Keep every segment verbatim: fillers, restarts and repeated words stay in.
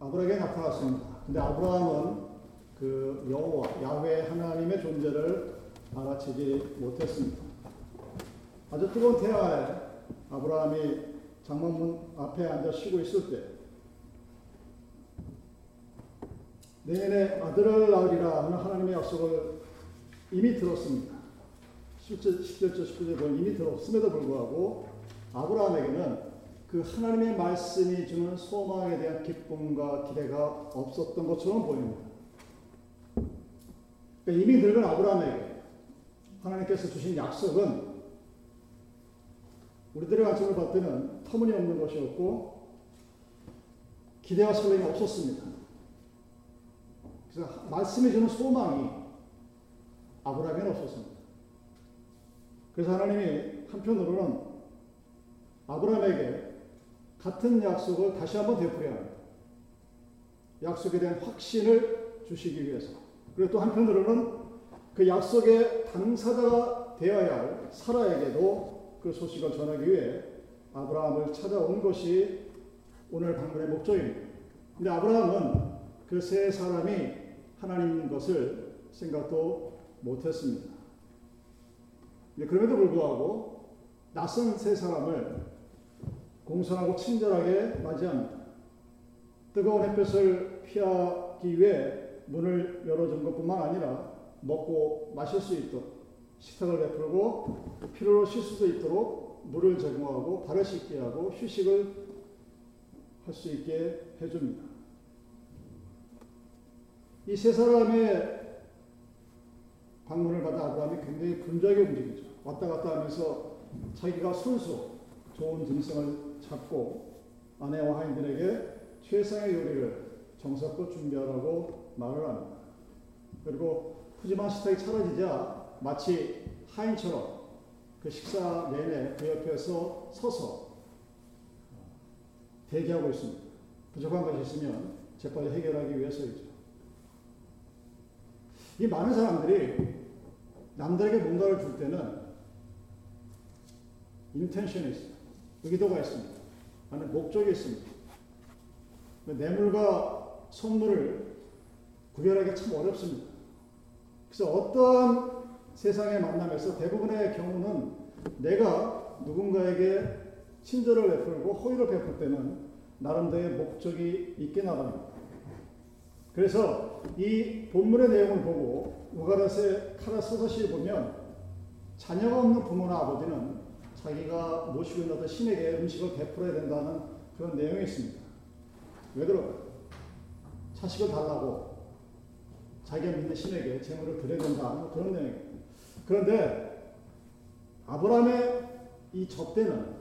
아브라함에게 갚아갔습니다. 근데 아브라함은 그 여호와, 야훼 하나님의 존재를 알아채지 못했습니다. 아주 뜨거운 태아에 아브라함이 장막문 앞에 앉아 쉬고 있을 때 내년에 아들을 낳으리라 하는 하나님의 약속을 이미 들었습니다. 십칠 절 십구 절 보면 이미 들었음에도 불구하고 아브라함에게는 그 하나님의 말씀이 주는 소망에 대한 기쁨과 기대가 없었던 것처럼 보입니다. 그러니까 이미 늙은 아브라함에게 하나님께서 주신 약속은 우리들의 관점을 볼 때는 터무니없는 것이었고 기대와 설렘이 없었습니다. 그래서 말씀이 주는 소망이 아브라함에는 없었습니다. 그래서 하나님이 한편으로는 아브라함에게 같은 약속을 다시 한번 되풀이해야 합니다. 약속에 대한 확신을 주시기 위해서. 그리고 또 한편으로는 그 약속의 당사자가 되어야 할 사라에게도 그 소식을 전하기 위해 아브라함을 찾아온 것이 오늘 방문의 목적입니다. 근데 아브라함은 그 세 사람이 하나님인 것을 생각도 못했습니다. 그럼에도 불구하고 낯선 세 사람을 공손하고 친절하게 맞이합니다. 뜨거운 햇볕을 피하기 위해 문을 열어준 것뿐만 아니라 먹고 마실 수 있도록 식탁을 베풀고 필요로 쉴 수도 있도록 물을 제공하고 발을 씻게 하고 휴식을 할 수 있게 해줍니다. 이 세 사람의 방문을 받아 아브라함이 굉장히 분주하게 움직이죠. 왔다 갔다 하면서 자기가 순수 좋은 증상을 잡고 아내와 하인들에게 최상의 요리를 정석껏 준비하라고 말을 합니다. 그리고 푸짐한 식탁이 차려지자 마치 하인처럼 그 식사 내내 그 옆에서 서서 대기하고 있습니다. 부족한 것이 있으면 재빨리 해결하기 위해서이죠. 이 많은 사람들이 남들에게 뭔가를 줄 때는 인텐션이 있어요. 의도가 있습니다. 하는 목적이 있습니다. 뇌물과 선물을 구별하기가 참 어렵습니다. 그래서 어떠한 세상의 만남에서 대부분의 경우는 내가 누군가에게 친절을 베풀고 호의를 베풀 때는 나름대로의 목적이 있게 나갑니다. 그래서 이 본문의 내용을 보고 우가닷의 카라사사시에 보면 자녀가 없는 부모나 아버지는 자기가 모시고 있는 신에게 음식을 베풀어야 된다는 그런 내용이 있습니다. 왜 그럴까요? 자식을 달라고 자기가 믿는 신에게 재물을 드려야 된다는 그런 내용입니다. 그런데 아브라함의 이 접대는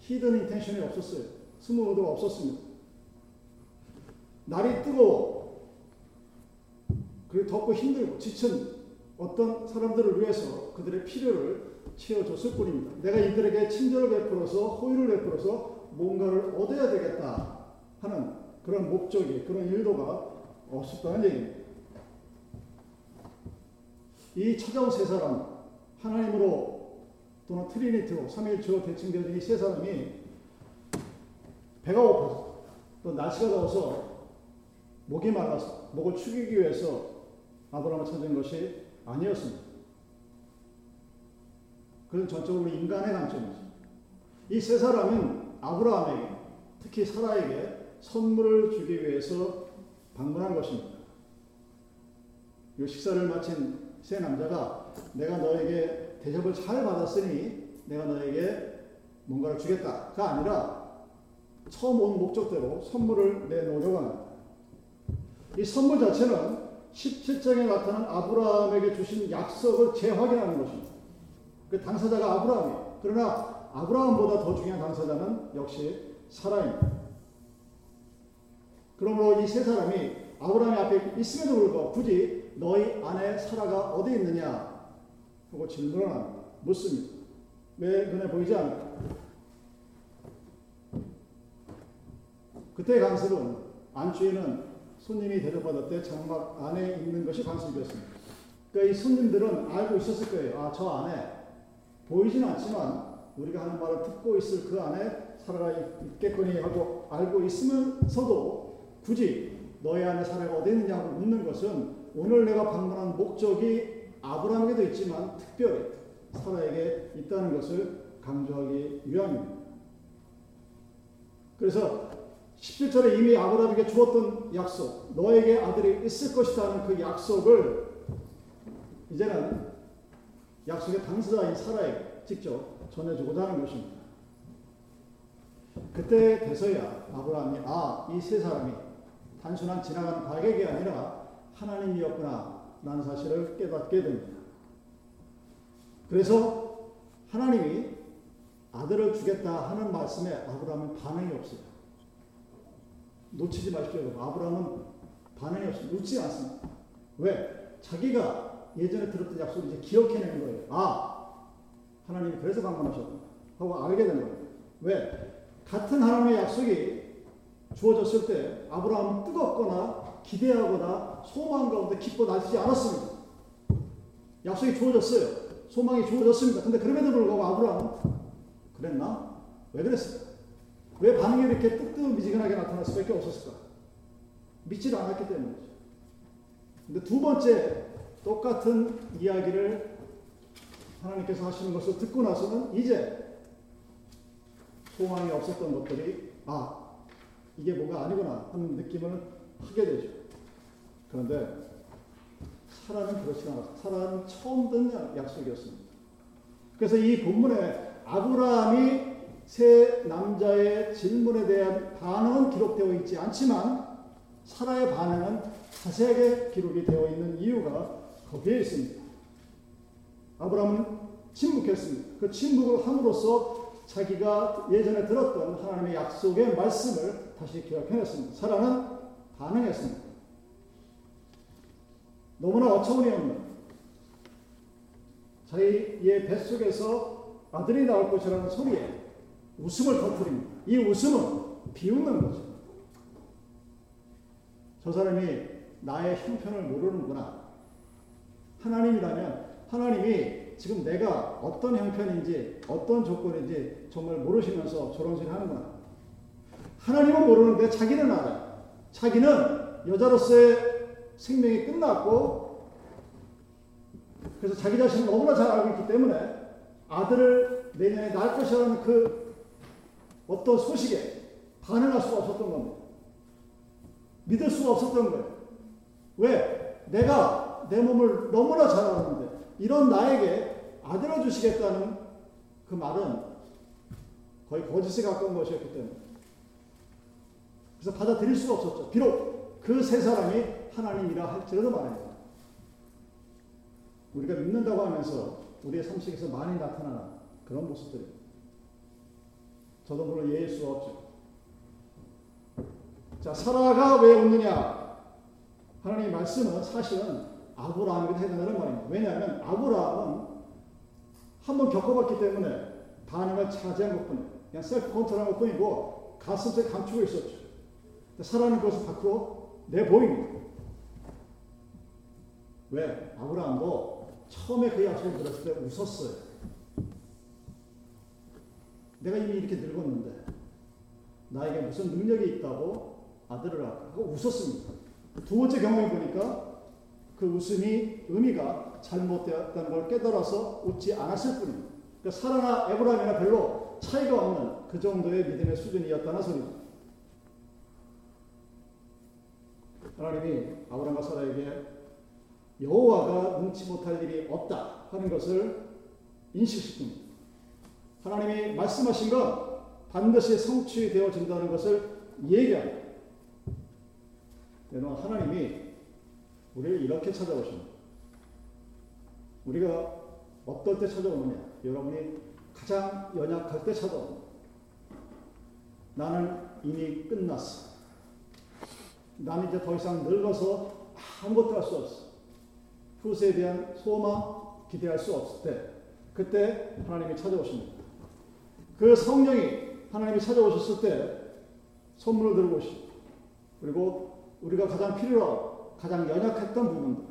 히든 인텐션이 없었어요. 숨은 의도가 없었습니다. 날이 뜨거워 그리고 덥고 힘들고 지친 어떤 사람들을 위해서 그들의 필요를 채워줬을 뿐입니다. 내가 이들에게 친절을 베풀어서 호의를 베풀어서 뭔가를 얻어야 되겠다 하는 그런 목적이 그런 의도가 없었다는 얘기입니다. 이 찾아온 세 사람 하나님으로 또는 트리니티로 삼위일체로 대칭되어진 이 세 사람이 배가 고파서 또 날씨가 더워서 목이 말라서 목을 축이기 위해서 아브라함을 찾은 것이 아니었습니다. 그건 전적으로 인간의 관점이죠. 이 세 사람은 아브라함에게 특히 사라에게 선물을 주기 위해서 방문한 것입니다. 이 식사를 마친 세 남자가 내가 너에게 대접을 잘 받았으니 내가 너에게 뭔가를 주겠다가 아니라 처음 온 목적대로 선물을 내놓으려고 합니다. 이 선물 자체는 십칠 장에 나타난 아브라함에게 주신 약속을 재확인하는 것입니다. 그 당사자가 아브라함이에요. 그러나 아브라함보다 더 중요한 당사자는 역시 사라입니다. 그러므로 이 세 사람이 아브라함이 앞에 있음에도 불구하고 굳이 너희 아내 사라가 어디 있느냐 하고 질문을 합니다. 묻습니다. 왜 눈에 보이지 않을까? 그때의 간섭은 안주인은 손님이 대접받을 때 장막 안에 있는 것이 간섭이었습니다. 그러니까 이 손님들은 알고 있었을 거예요. 아, 저 안에 보이진 않지만 우리가 하는 말을 듣고 있을 그 안에 살아가 있겠거니 하고 알고 있으면서도 굳이 너희 안에 사례가 어디 있느냐고 묻는 것은 오늘 내가 방문한 목적이 아브라함에게도 있지만 특별히 사라에게 있다는 것을 강조하기 위함입니다. 그래서 십칠 절에 이미 아브라함에게 주었던 약속, 너에게 아들이 있을 것이라는 그 약속을 이제는 약속의 당사자인 사라에게 직접 전해주고자 하는 것입니다. 그때 돼서야 아브라함이 아, 이 세 사람이 단순한 지나가는 관객이 아니라 하나님이었구나 라는 사실을 깨닫게 됩니다. 그래서 하나님이 아들을 주겠다 하는 말씀에 아브라함은 반응이 없어요. 놓치지 마십시오. 아브라함은 반응이 없습니다. 놓치지 않습니다. 왜? 자기가 예전에 들었던 약속을 이제 기억해내는 거예요. 아, 하나님이 그래서 방문하셨구나 하고 알게 된 거예요. 왜? 같은 하나님의 약속이 주어졌을 때 아브라함은 뜨겁거나 기대하거나 소망 가운데 기뻐 나지지 않았습니다. 약속이 주어졌어요. 소망이 주어졌습니다. 근데 그럼에도 불구하고 아브라함은 그랬나? 왜 그랬을까? 왜 반응이 이렇게 뜨뜻미지근하게 나타날 수밖에 없었을까? 믿지를 않았기 때문이죠. 근데 두 번째 똑같은 이야기를 하나님께서 하시는 것을 듣고 나서는 이제 소망이 없었던 것들이 아, 이게 뭐가 아니구나 하는 느낌을 하게 되죠. 그런데 사라는 그렇지 않았어요. 사라는 처음 듣는 약속이었습니다. 그래서 이 본문에 아브라함이 세 남자의 질문에 대한 반응은 기록되어 있지 않지만 사라의 반응은 자세하게 기록이 되어 있는 이유가 거기에 있습니다. 아브라함은 침묵했습니다. 그 침묵을 함으로써 자기가 예전에 들었던 하나님의 약속의 말씀을 다시 기억해냈습니다. 사라는 반응했습니다. 너무나 어처구니 없는 자기의 뱃속에서 아들이 나올 것이라는 소리에 웃음을 터뜨립니다. 이 웃음은 비웃는 거죠. 저 사람이 나의 형편을 모르는구나. 하나님이라면 하나님이 지금 내가 어떤 형편인지 어떤 조건인지 정말 모르시면서 저런 소리 하는구나. 하나님은 모르는데 자기는 알아요. 자기는 여자로서의 생명이 끝났고 그래서 자기 자신을 너무나 잘 알고 있기 때문에 아들을 내년에 낳을 것이라는 그 어떤 소식에 반응할 수가 없었던 겁니다. 믿을 수가 없었던 거예요. 왜? 내가 내 몸을 너무나 잘 아는데 이런 나에게 아들을 주시겠다는 그 말은 거의 거짓에 가까운 것이었기 때문에 그래서 받아들일 수가 없었죠. 비록 그 세 사람이 하나님이라 할지라도 말입니다. 우리가 믿는다고 하면서 우리의 삶 속에서 많이 나타나는 그런 모습들입니다. 저도 물론 예일 수가 없죠. 자, 사라가 왜 웃느냐? 하나님의 말씀은 사실은 아브라함에게 해당하는 말입니다. 왜냐하면 아브라함은 한번 겪어봤기 때문에 반응을 차지한 것뿐이에요. 그냥 셀프 컨트롤한 것뿐이고 가슴속에 감추고 있었죠. 사라는 것을 밖으로 내보입니다. 왜? 아브라함도 처음에 그 약속을 들었을 때 웃었어요. 내가 이미 이렇게 늙었는데 나에게 무슨 능력이 있다고 아들을 하고 웃었습니다. 두 번째 경험해 보니까 그 웃음이 의미가 잘못되었다는 걸 깨달아서 웃지 않았을 뿐입니다. 그러니까 사라나 에브라임이나 별로 차이가 없는 그 정도의 믿음의 수준이었다는 소리입니다. 하나님이 아브라함과 사라에게 여호와가 능치 못할 일이 없다 하는 것을 인식시킵니다. 하나님이 말씀하신 건 반드시 성취되어진다는 것을 얘기합니다. 그러나 하나님이 우리를 이렇게 찾아오십니다. 우리가 어떨 때 찾아오느냐? 여러분이 가장 연약할 때 찾아옵니다. 나는 이미 끝났어. 나는 이제 더 이상 늙어서 아무것도 할 수 없어. 후세에 대한 소망, 기대할 수 없을 때 그때 하나님이 찾아오십니다. 그 성령이 하나님이 찾아오셨을 때 선물을 들고 오십니다. 그리고 우리가 가장 필요한 가장 연약했던 부분들,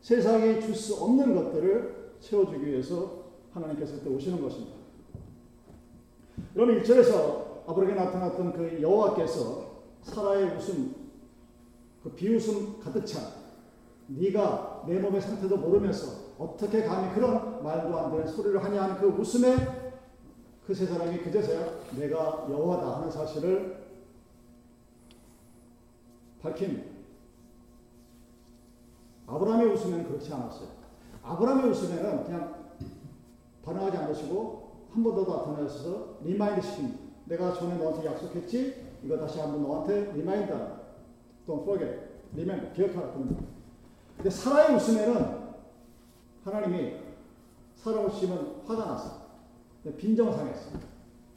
세상에 줄 수 없는 것들을 채워주기 위해서 하나님께서 그때 오시는 것입니다. 여러분, 일 절에서 아브라함에게 나타났던 그 여호와께서 사라의 웃음, 그 비웃음 가득 찬 네가 내 몸의 상태도 모르면서 어떻게 감히 그런 말도 안 되는 소리를 하냐 하는 그 웃음에 그 세 사람이 그제서야 내가 여호와다 하는 사실을 밝힙니다. 아브라함의 웃음에는 그렇지 않았어요. 아브라함의 웃음에는 그냥 반응하지 않으시고 한 번 더 나타나셔서 리마인드 시킵니다. 내가 전에 너한테 약속했지? 이거 다시 한번 너한테 리마인드 하라. Don't forget. 리마인드. 기억하라. 근데 사라의 웃음에는 하나님이 사라 웃음은 화가 났어요. 빈정상했어요.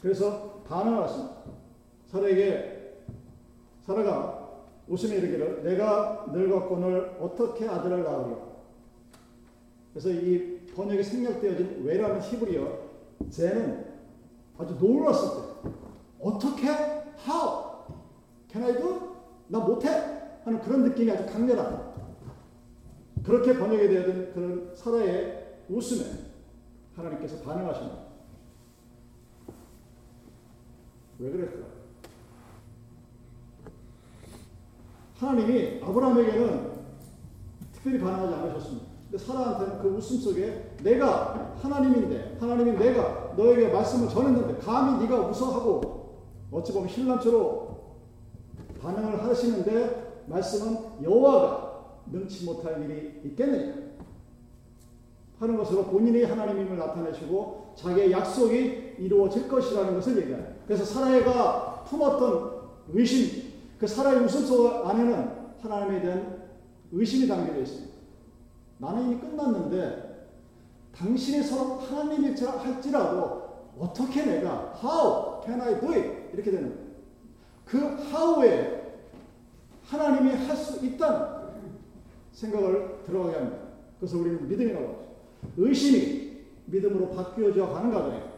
그래서 반응을 하십니다. 사라에게 사라가 웃음에 이르기를 내가 늙었거늘 어떻게 아들을 낳으려. 그래서 이 번역이 생략되어진 외라는 히브리어 쟤는 아주 놀랐을 때 어떻게? How? Can I do? 나 못해? 하는 그런 느낌이 아주 강렬하다. 그렇게 번역이 되어진 그런 사라의 웃음에 하나님께서 반응하십니다. 왜 그랬을까? 하나님이 아브라함에게는 특별히 반응하지 않으셨습니다. 근데 사라한테는 그 웃음 속에 내가 하나님인데 하나님이 내가 너에게 말씀을 전했는데 감히 네가 웃어하고 어찌 보면 힐난처럼 반응을 하시는데 말씀은 여호와가 능치 못할 일이 있겠느냐 하는 것으로 본인이 하나님임을 나타내시고 자기의 약속이 이루어질 것이라는 것을 얘기합니다. 그래서 사라가 품었던 의심 그 사라의 웃음 속 안에는 하나님에 대한 의심이 담겨져 있습니다. 나는 이미 끝났는데 당신이 서로 하나님이 할지라도 어떻게 내가 How can I do it? 이렇게 되는 거예요. 그 How에 하나님이 할 수 있다는 생각을 들어가게 합니다. 그래서 우리는 믿음이라고 하죠. 의심이 믿음으로 바뀌어져 가는 과정이에요.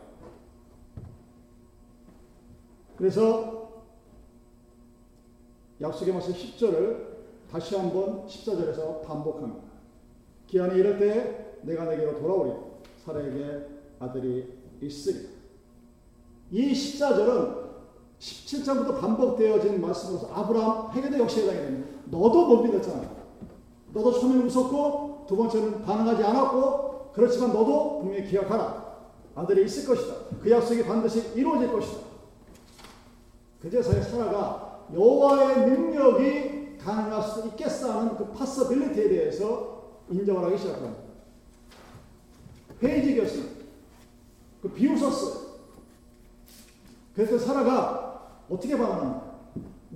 그래서 약속의 말씀 십 절을 다시 한번 십사 절에서 반복합니다. 기한이 이럴 때에 내가 내게로 돌아오리 사라에게 아들이 있으리. 이 십사 절은 십칠 장부터 반복되어진 말씀으로서 아브라함에게도 역시 해당이 됩니다. 너도 못 믿었잖아요. 너도 처음에 웃었고 두 번째는 반응하지 않았고 그렇지만 너도 분명히 기억하라. 아들이 있을 것이다. 그 약속이 반드시 이루어질 것이다. 그제서야 사라가 여호와의 능력이 가능할 수 있겠어 하는 그 possibility에 대해서 인정을 하기 시작합니다. 회의적이었어요. 그 비웃었어요. 그래서 사라가 어떻게 반응하나?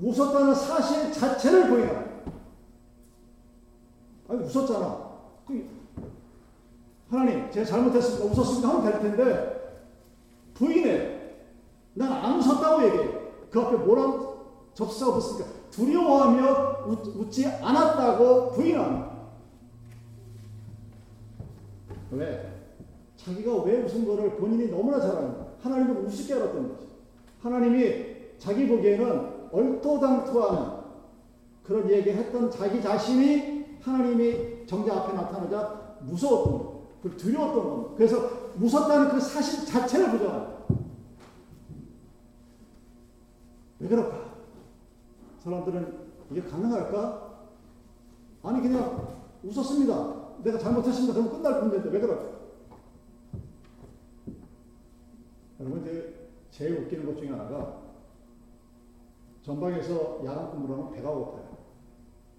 웃었다는 사실 자체를 보이나? 아니 웃었잖아. 하나님, 제가 잘못했으니까 웃었으니까 하면 될 텐데 부인해. 난 안 웃었다고 얘기해. 그 앞에 뭐라고? 접수가 없으니까 두려워하며 웃, 웃지 않았다고 부인합니다. 왜? 자기가 왜 웃은 거를 본인이 너무나 잘 압니다. 하나님은 우습게 알았던 거죠. 하나님이 자기 보기에는 얼토당토하는 그런 얘기했던 자기 자신이 하나님이 정작 앞에 나타나자 무서웠던 거예요. 두려웠던 겁니다. 그래서 무섭다는 그 사실 자체를 부정합니다. 왜 그럴까? 사람들은 이게 가능할까? 아니 그냥 웃었습니다. 내가 잘못했습니다. 그럼 끝날 문제인데 왜 그럴까? 여러분 이제 제일 웃기는 것 중에 하나가 전방에서 야간 근무를 하면 배가 고파요.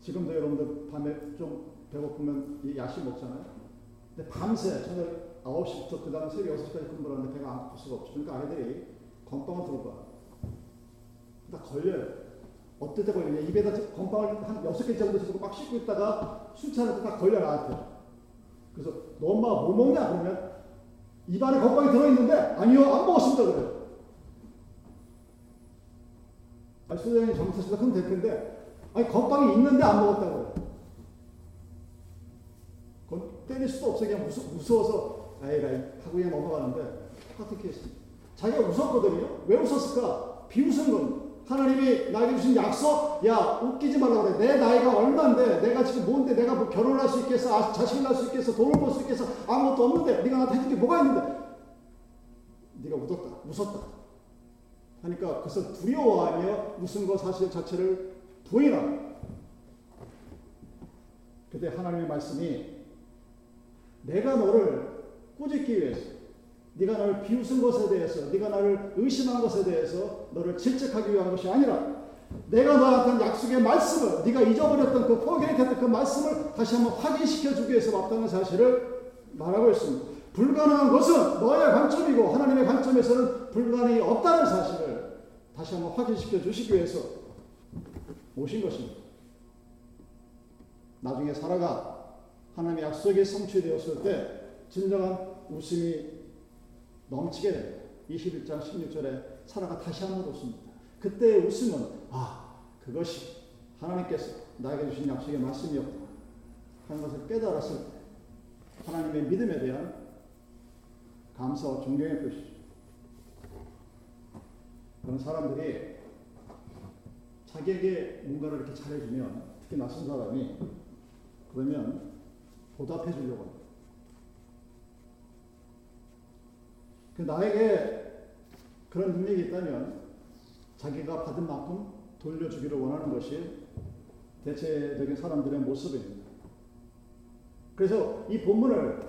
지금도 여러분들 밤에 좀 배고프면 이 야식 먹잖아요. 근데 밤새 저녁 아홉 시부터 그 다음 새벽 여섯 시까지 근무를 하는데 배가 안 고플 수가 없죠. 그러니까 아이들이 건빵을 들고 가. 딱 걸려요. 어떨 때 걸리냐. 입에다 건빵을 한 여섯 개 정도 주고 막 씻고 있다가 순찰한테 딱 걸려 나한테. 그래서 너 엄마가 뭘 먹냐 그러면 입 안에 건빵이 들어있는데 아니요 안 먹었습니다 그래요. 아니 소장님 잘못하셨다 그럼 될 텐데 아니 건빵이 있는데 안 먹었다고. 그건 때릴 수도 없어. 그냥 무서, 무서워서 에이 라이 하고 그냥 넘어가는데 똑같은 케이스입니다. 자기가 웃었거든요. 왜 웃었을까? 비웃은 겁니다. 하나님이 나에게 주신 약속, 야 웃기지 말라고 그래. 내 나이가 얼만데, 내가 지금 뭔데, 내가 뭐 결혼할 수 있겠어, 아, 자식을 낳을 수 있겠어, 돈을 벌 수 있겠어, 아무것도 없는데, 네가 나한테 해준 게 뭐가 있는데, 네가 웃었다, 웃었다. 하니까 그래서 두려워하며 웃은 것 사실 자체를 부인하고 그때 하나님의 말씀이 내가 너를 꾸짖기 위해서, 네가 나를 비웃은 것에 대해서, 네가 나를 의심한 것에 대해서 너를 질책하기 위한 것이 아니라, 내가 너한테 약속의 말씀을, 네가 잊어버렸던 그 포기했던 그 말씀을 다시 한번 확인시켜주기 위해서 왔다는 사실을 말하고 있습니다. 불가능한 것은 너의 관점이고 하나님의 관점에서는 불가능이 없다는 사실을 다시 한번 확인시켜 주시기 위해서 오신 것입니다. 나중에 사라가 하나님의 약속이 성취되었을 때 진정한 웃음이 넘치게 됩니다. 이십일 장 십육 절에 사라가 다시 한번 웃습니다. 그때의 웃음은 아, 그것이 하나님께서 나에게 주신 약속의 말씀이었다 하는 것을 깨달았을 때 하나님의 믿음에 대한 감사와 존경의 표시죠. 그런 사람들이 자기에게 뭔가를 이렇게 잘해주면, 특히 낯선 사람이 그러면 보답해 주려고 합니다. 그 나에게 그런 능력이 있다면 자기가 받은 만큼 돌려주기를 원하는 것이 대체적인 사람들의 모습입니다. 그래서 이 본문을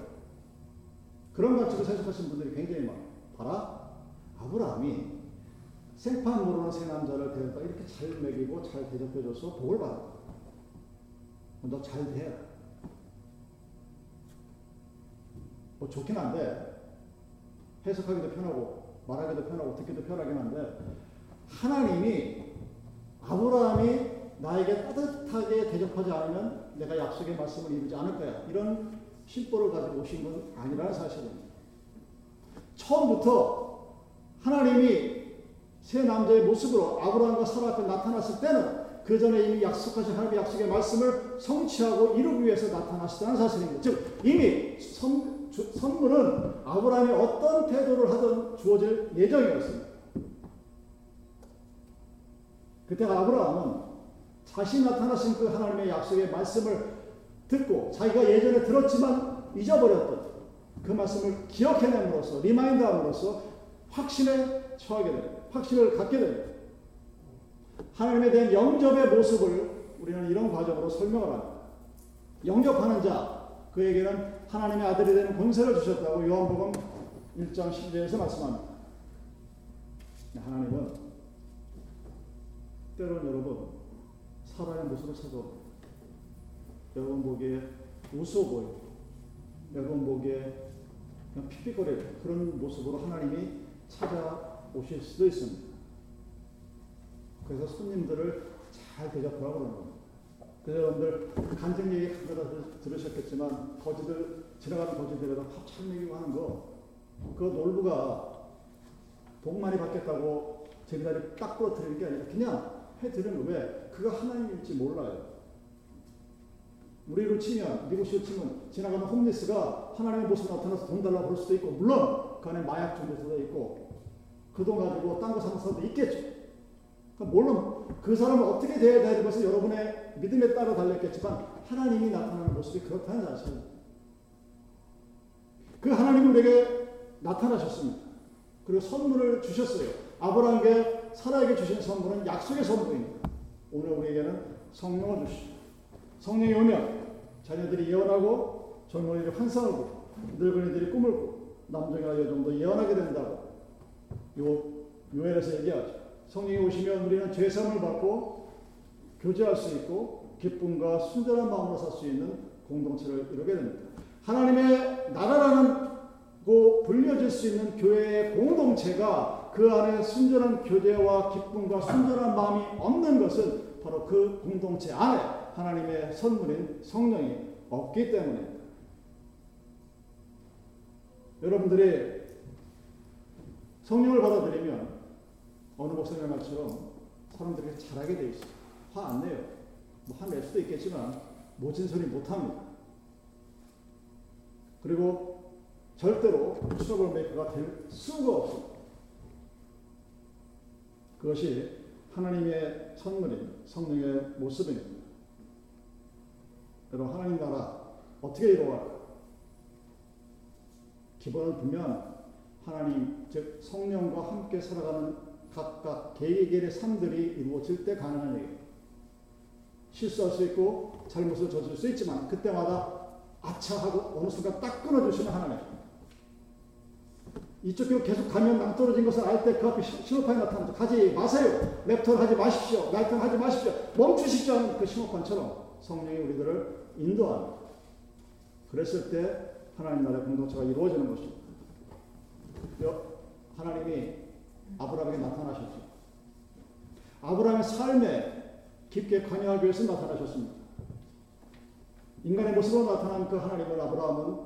그런 관점으로 해석하시는 분들이 굉장히 많아요. 봐라, 아브라함이 생판 모르는 세 남자를 데려다가 이렇게 잘 먹이고 잘 대접해줘서 복을 받았다. 너 잘 대해라. 뭐 좋긴 한데, 해석하기도 편하고 말하기도 편하고 듣기도 편하긴 한데, 하나님이 아브라함이 나에게 따뜻하게 대접하지 않으면 내가 약속의 말씀을 이루지 않을 거야, 이런 신보를 가지고 오신 건 아니라는 사실입니다. 처음부터 하나님이 세 남자의 모습으로 아브라함과 사라 앞에 나타났을 때는 그 전에 이미 약속하신 하나님의 약속의 말씀을 성취하고 이루기 위해서 나타나시다는 사실입니다. 즉 이미 선, 주, 선물은 아브라함이 어떤 태도를 하든 주어질 예정이었습니다. 그때 아브라함은 자신이 나타나신 그 하나님의 약속의 말씀을 듣고 자기가 예전에 들었지만 잊어버렸던 그 말씀을 기억해냄으로써, 리마인드함으로써 확신에 처하게 됩니다. 확신을 갖게 됩니다. 하나님에 대한 영접의 모습을 우리는 이런 과정으로 설명을 합니다. 영접하는 자, 그에게는 하나님의 아들이 되는 권세를 주셨다고 요한복음 일 장 십 절에서 말씀합니다. 하나님은 때로는 여러분 사랑의 모습을 찾아옵니다. 여러분 보기에 웃어 보이고, 여러분 보기에 그냥 핏빛거리는 그런 모습으로 하나님이 찾아오실 수도 있습니다. 그래서 손님들을 잘 대접하라고 그러는 겁니다. 그래서 여러분들 간증 얘기 들으셨겠지만, 거지들, 지나가는 거지들에다 밥 차려먹이고 하는 거, 그 놀부가 돈 많이 받겠다고 제비다리 딱 부러뜨리는 게 아니라 그냥 해드리는 거. 왜? 그가 하나님일지 몰라요. 우리로 치면, 미국식으로 치면, 지나가는 홈리스가 하나님의 모습으로 나타나서 돈 달라고 볼 수도 있고, 물론 그 안에 마약 종류도 있고, 그 돈 가지고 딴 거 사는 사람도 있겠죠. 그러니까 물론 그 사람을 어떻게 대해야 되는 것은 여러분의 믿음에 따라 달렸겠지만, 하나님이 나타나는 모습이 그렇다는 사실입니다. 그 하나님은 우리에게 나타나셨습니다. 그리고 선물을 주셨어요. 아브라함에게, 사라에게 주신 선물은 약속의 선물입니다. 오늘 우리에게는 성령을 주시죠. 성령이 오면 자녀들이 예언하고, 젊은이들이 환상을 보고, 늙은이들이 꿈을 꾸고, 남종이나 여종도 예언하게 된다고 요 요엘에서 얘기하죠. 성령이 오시면 우리는 죄사함을 받고 교제할 수 있고 기쁨과 순전한 마음으로 살 수 있는 공동체를 이루게 됩니다. 하나님의 나라라는 고 불려질 수 있는 교회의 공동체가 그 안에 순전한 교제와 기쁨과 순전한 마음이 없는 것은 바로 그 공동체 안에 하나님의 선물인 성령이 없기 때문입니다. 여러분들이 성령을 받아들이면 어느 목사님 말처럼 사람들이 잘하게 되어 있어요. 화 안 내요. 뭐 화낼 수도 있겠지만 모진 소리 못합니다. 그리고 절대로 트러블 메이커가 될 수가 없습니다. 그것이 하나님의 선물인 성령의 모습입니다. 여러분, 하나님 나라 어떻게 이루어갈까요? 기본을 보면 하나님, 즉 성령과 함께 살아가는 각각 개개인의 삶들이 이루어질 때 가능한 얘기예요. 실수할 수 있고 잘못을 저질 수 있지만 그때마다 아차 하고 어느 순간 딱 끊어주시는 하나님. 이쪽 길로 계속 가면 낭떨어진 것을 알 때 그 앞에 신호판이 나타나죠. 가지 마세요. 랩턴 하지 마십시오. 랩턴 하지 마십시오. 멈추시죠 하는 그 신호판처럼 성령이 우리들을 인도합니다. 그랬을 때 하나님 나라의 공동체가 이루어지는 것입니다. 하나님이 아브라함에게 나타나셨죠. 아브라함의 삶에 깊게 관여하기 위해서 나타나셨습니다. 인간의 모습으로 나타난 그 하나님을 아브라함은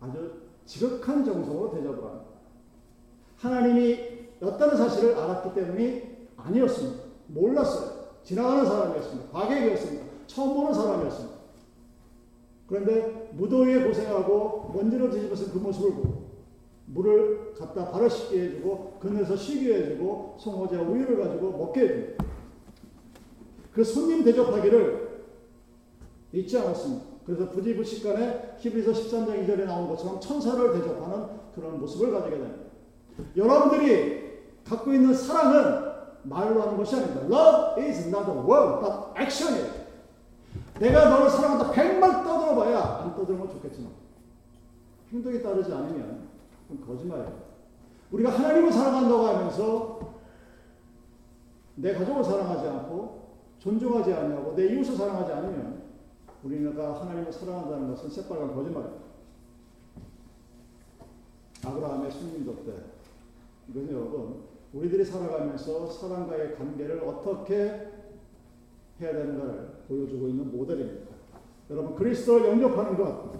아주 지극한 정성으로 대접을 합니다. 하나님이 였다는 사실을 알았기 때문이 아니었습니다. 몰랐어요. 지나가는 사람이었습니다. 과객이었습니다. 처음 보는 사람이었습니다. 그런데 무더위에 고생하고 먼지를 뒤집어서 그 모습을 보고 물을 갖다 발효시키게 해주고 그늘에서 쉬게 해주고 송호지와 우유를 가지고 먹게 해줍니다. 그 손님 대접하기를 잊지 않았습니다. 그래서 부지부식간에 히브리서 십삼 장 이 절에 나온 것처럼 천사를 대접하는 그런 모습을 가지게 됩니다. 여러분들이 갖고 있는 사랑은 말로 하는 것이 아닙니다. Love is not a word, but action이에요. 내가 너를 사랑한다 백만 떠들어봐야 안 떠들면 좋겠지만 행동이 따르지 않으면 거짓말이에요. 우리가 하나님을 사랑한다고 하면서 내 가족을 사랑하지 않고 존중하지 않냐고 내 이웃을 사랑하지 않으면 우리가 하나님을 사랑한다는 것은 새빨간 거짓말입니다. 아브라함의 순민족 때 이것은 여러분 우리들이 살아가면서 사랑과의 관계를 어떻게 해야 되는가를 보여주고 있는 모델입니다. 여러분 그리스도를 영접하는 것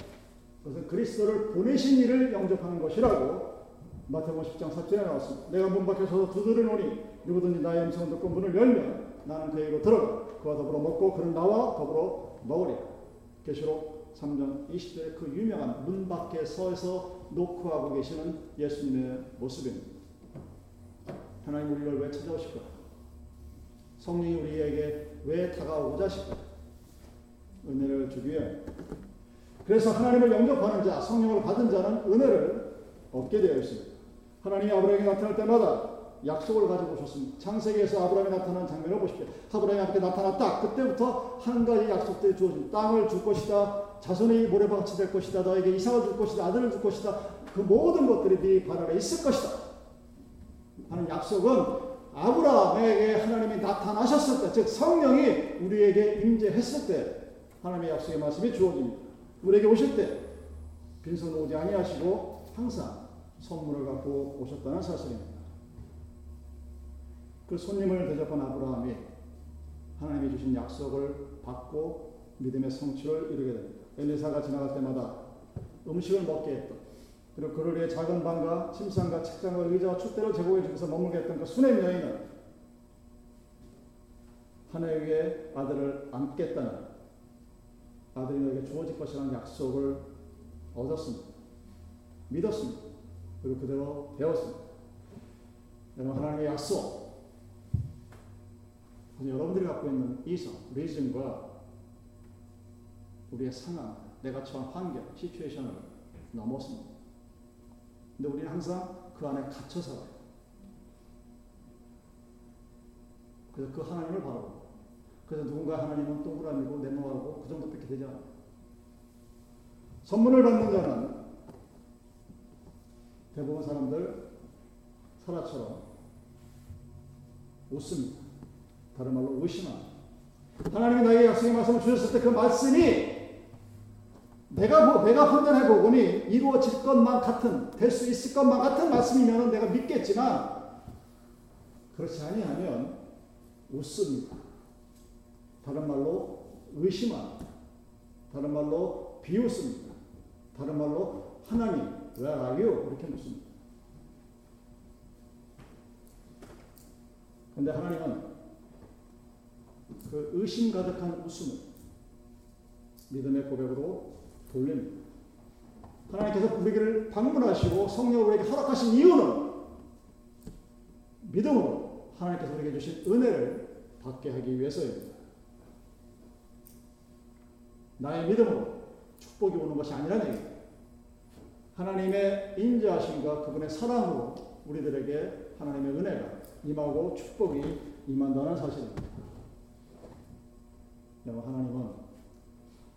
그것은 그리스도를 보내신 이를 영접하는 것이라고 마태복음 십 장 사 절에 나왔습니다. 내가 문 밖에 서서 두드리노니 누구든지 나의 음성을 듣고 문을 열면 나는 그에게로 들어가 그와 더불어 먹고 그는 나와 더불어 먹으리라. 계시록 삼 장 이십 절에 그 유명한 문 밖에 서서 노크하고 계시는 예수님의 모습입니다. 하나님 우리를 왜 찾아오실까요? 성령이 우리에게 왜 다가오고자 하실까요? 은혜를 주기 위해. 그래서 하나님을 영접하는 자, 성령을 받은 자는 은혜를 얻게 되어 있습니다. 하나님이 아브라함에게 나타날 때마다 약속을 가지고 오셨습니다. 창세기에서 아브라함이 나타난 장면을 보십시오. 아브라함이 앞에 나타났다. 그때부터 한 가지 약속들이 주어집니다. 땅을 줄 것이다. 자손이 모래밭이 될 것이다. 너에게 이삭을 줄 것이다. 아들을 줄 것이다. 그 모든 것들이 네 발 아래 있을 것이다 하는 약속은 아브라함에게 하나님이 나타나셨을 때, 즉 성령이 우리에게 임재했을 때 하나님의 약속의 말씀이 주어집니다. 우리에게 오실 때 빈손 오지 아니하시고 항상 선물을 갖고 오셨다는 사실입니다. 그 손님을 대접한 아브라함이 하나님이 주신 약속을 받고 믿음의 성취를 이루게 됩니다. 엘리사가 지나갈 때마다 음식을 먹게 했던 그리고 그를 위해 작은 방과 침상과 책장과 의자와 촛대를 제공해 주면서 머물게 했던 그 수넴 여인은 하늘 위에 아들을 안겠다는 아들이 너에게 주어질 것이라는 약속을 얻었습니다. 믿었습니다. 그리고 그대로 배웠습니다. 여러분 하나님의 약속 여러분들이 갖고 있는 이성, 리즘과 우리의 상황, 내가 처한 환경, 시츄에이션을 넘었습니다. 근데 우리는 항상 그 안에 갇혀 살아요. 그래서 그 하나님을 바라봅니다. 그래서 누군가 하나님은 동그라미고 네모하고 그 정도밖에 되지 않아요. 선물을 받는 자는 대부분 사람들 사라처럼 웃습니다. 다른 말로 의심합니다. 하나님이 나에게 약속의 말씀을 주셨을 때 그 말씀이 내가 보, 내가 판단해 보거니 이루어질 것만 같은 될 수 있을 것만 같은 말씀이면 내가 믿겠지만 그렇지 아니하면 웃습니다. 다른 말로 의심합니다. 다른 말로 비웃습니다. 다른 말로 하나님, where are you? 이렇게 묻습니다. 근데 하나님은 그 의심 가득한 웃음을 믿음의 고백으로 돌립니다. 하나님께서 우리를 방문하시고 성령을 우리에게 허락하신 이유는 믿음으로 하나님께서 우리에게 주신 은혜를 받게 하기 위해서입니다. 나의 믿음으로 축복이 오는 것이 아니라는 얘기예요. 하나님의 인자하심과 그분의 사랑으로 우리들에게 하나님의 은혜가 임하고 축복이 임한다는 사실입니다. 하나님은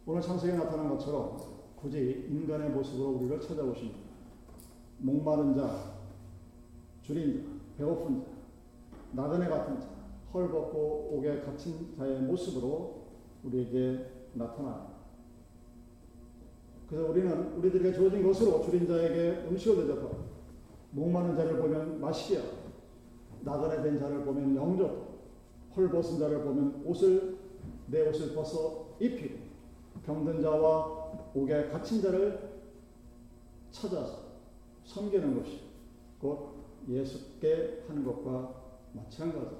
오늘 창세기에 나타난 것처럼 굳이 인간의 모습으로 우리를 찾아오십니다. 목마른 자, 주린 자, 배고픈 자, 나그네 같은 자, 헐벗고 옥에 갇힌 자의 모습으로 우리에게 나타납니다. 그래서 우리는 우리들에게 주어진 것으로 주린 자에게 음식을 대접하고, 목마른 자를 보면 마시게 하고, 나그네 된 자를 보면 영접하고, 헐벗은 자를 보면 옷을 내 옷을 벗어 입히고, 병든 자와 옥에 갇힌 자를 찾아서 섬기는 것이 곧 예수께 하는 것과 마찬가지입니다.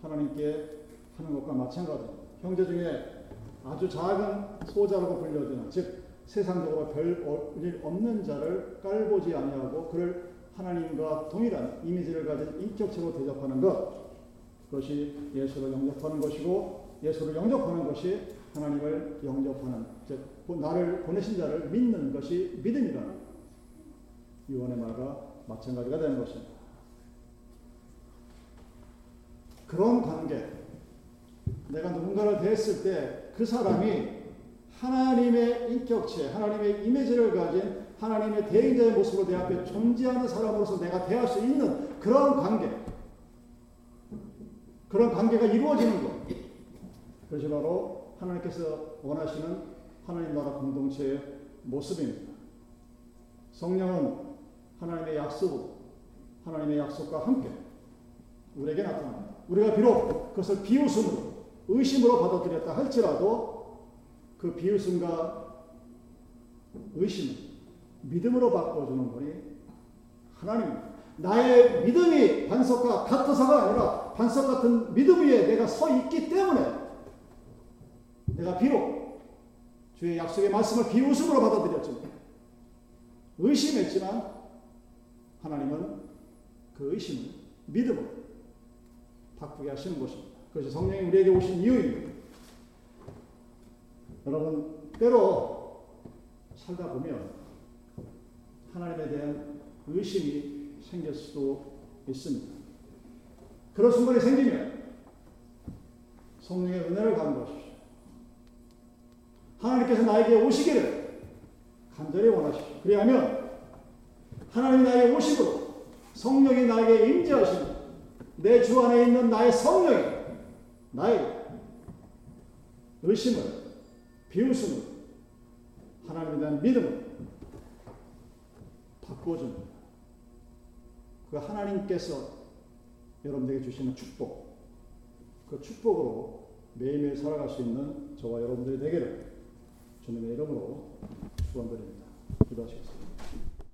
하나님께 하는 것과 마찬가지입니다. 형제 중에 아주 작은 소자라고 불려지는, 즉 세상적으로 별일 없는 자를 깔보지 아니하고 그를 하나님과 동일한 이미지를 가진 인격체로 대접하는 것, 그것이 예수를 영접하는 것이고, 예수를 영접하는 것이 하나님을 영접하는, 즉 나를 보내신 자를 믿는 것이 믿음이라는 유언의 말과 마찬가지가 되는 것입니다. 그런 관계, 내가 누군가를 대했을 때 그 사람이 하나님의 인격체, 하나님의 이미지를 가진 하나님의 대행자의 모습으로 내 앞에 존재하는 사람으로서 내가 대할 수 있는 그런 관계, 그런 관계가 이루어지는 것, 그것이 바로 하나님께서 원하시는 하나님 나라 공동체의 모습입니다. 성령은 하나님의 약속, 하나님의 약속과 함께 우리에게 나타납니다. 우리가 비록 그것을 비웃음으로, 의심으로 받아들였다 할지라도 그 비웃음과 의심을 믿음으로 바꿔주는 분이 하나님입니다. 나의 믿음이 반석과 같아서가 아니라 반석 같은 믿음 위에 내가 서 있기 때문에 내가 비록 주의 약속의 말씀을 비웃음으로 받아들였지만, 의심했지만 하나님은 그 의심을 믿음으로 바꾸게 하시는 것입니다. 그것이 성령이 우리에게 오신 이유입니다. 여러분, 때로 살다 보면 하나님에 대한 의심이 생길 수도 있습니다. 그런 순간이 생기면 성령의 은혜를 간구하십시오. 하나님께서 나에게 오시기를 간절히 원하십시오. 그리하면 하나님 나에게 오시므로 성령이 나에게 임재하시며 내 주 안에 있는 나의 성령이 나의 의심을, 비웃음을, 하나님에 대한 믿음을 바꿔줍니다. 그 하나님께서 여러분에게 주시는 축복, 그 축복으로 매일매일 살아갈 수 있는 저와 여러분들이 되기를 주님의 이름으로 축원드립니다. 기도하시겠습니다.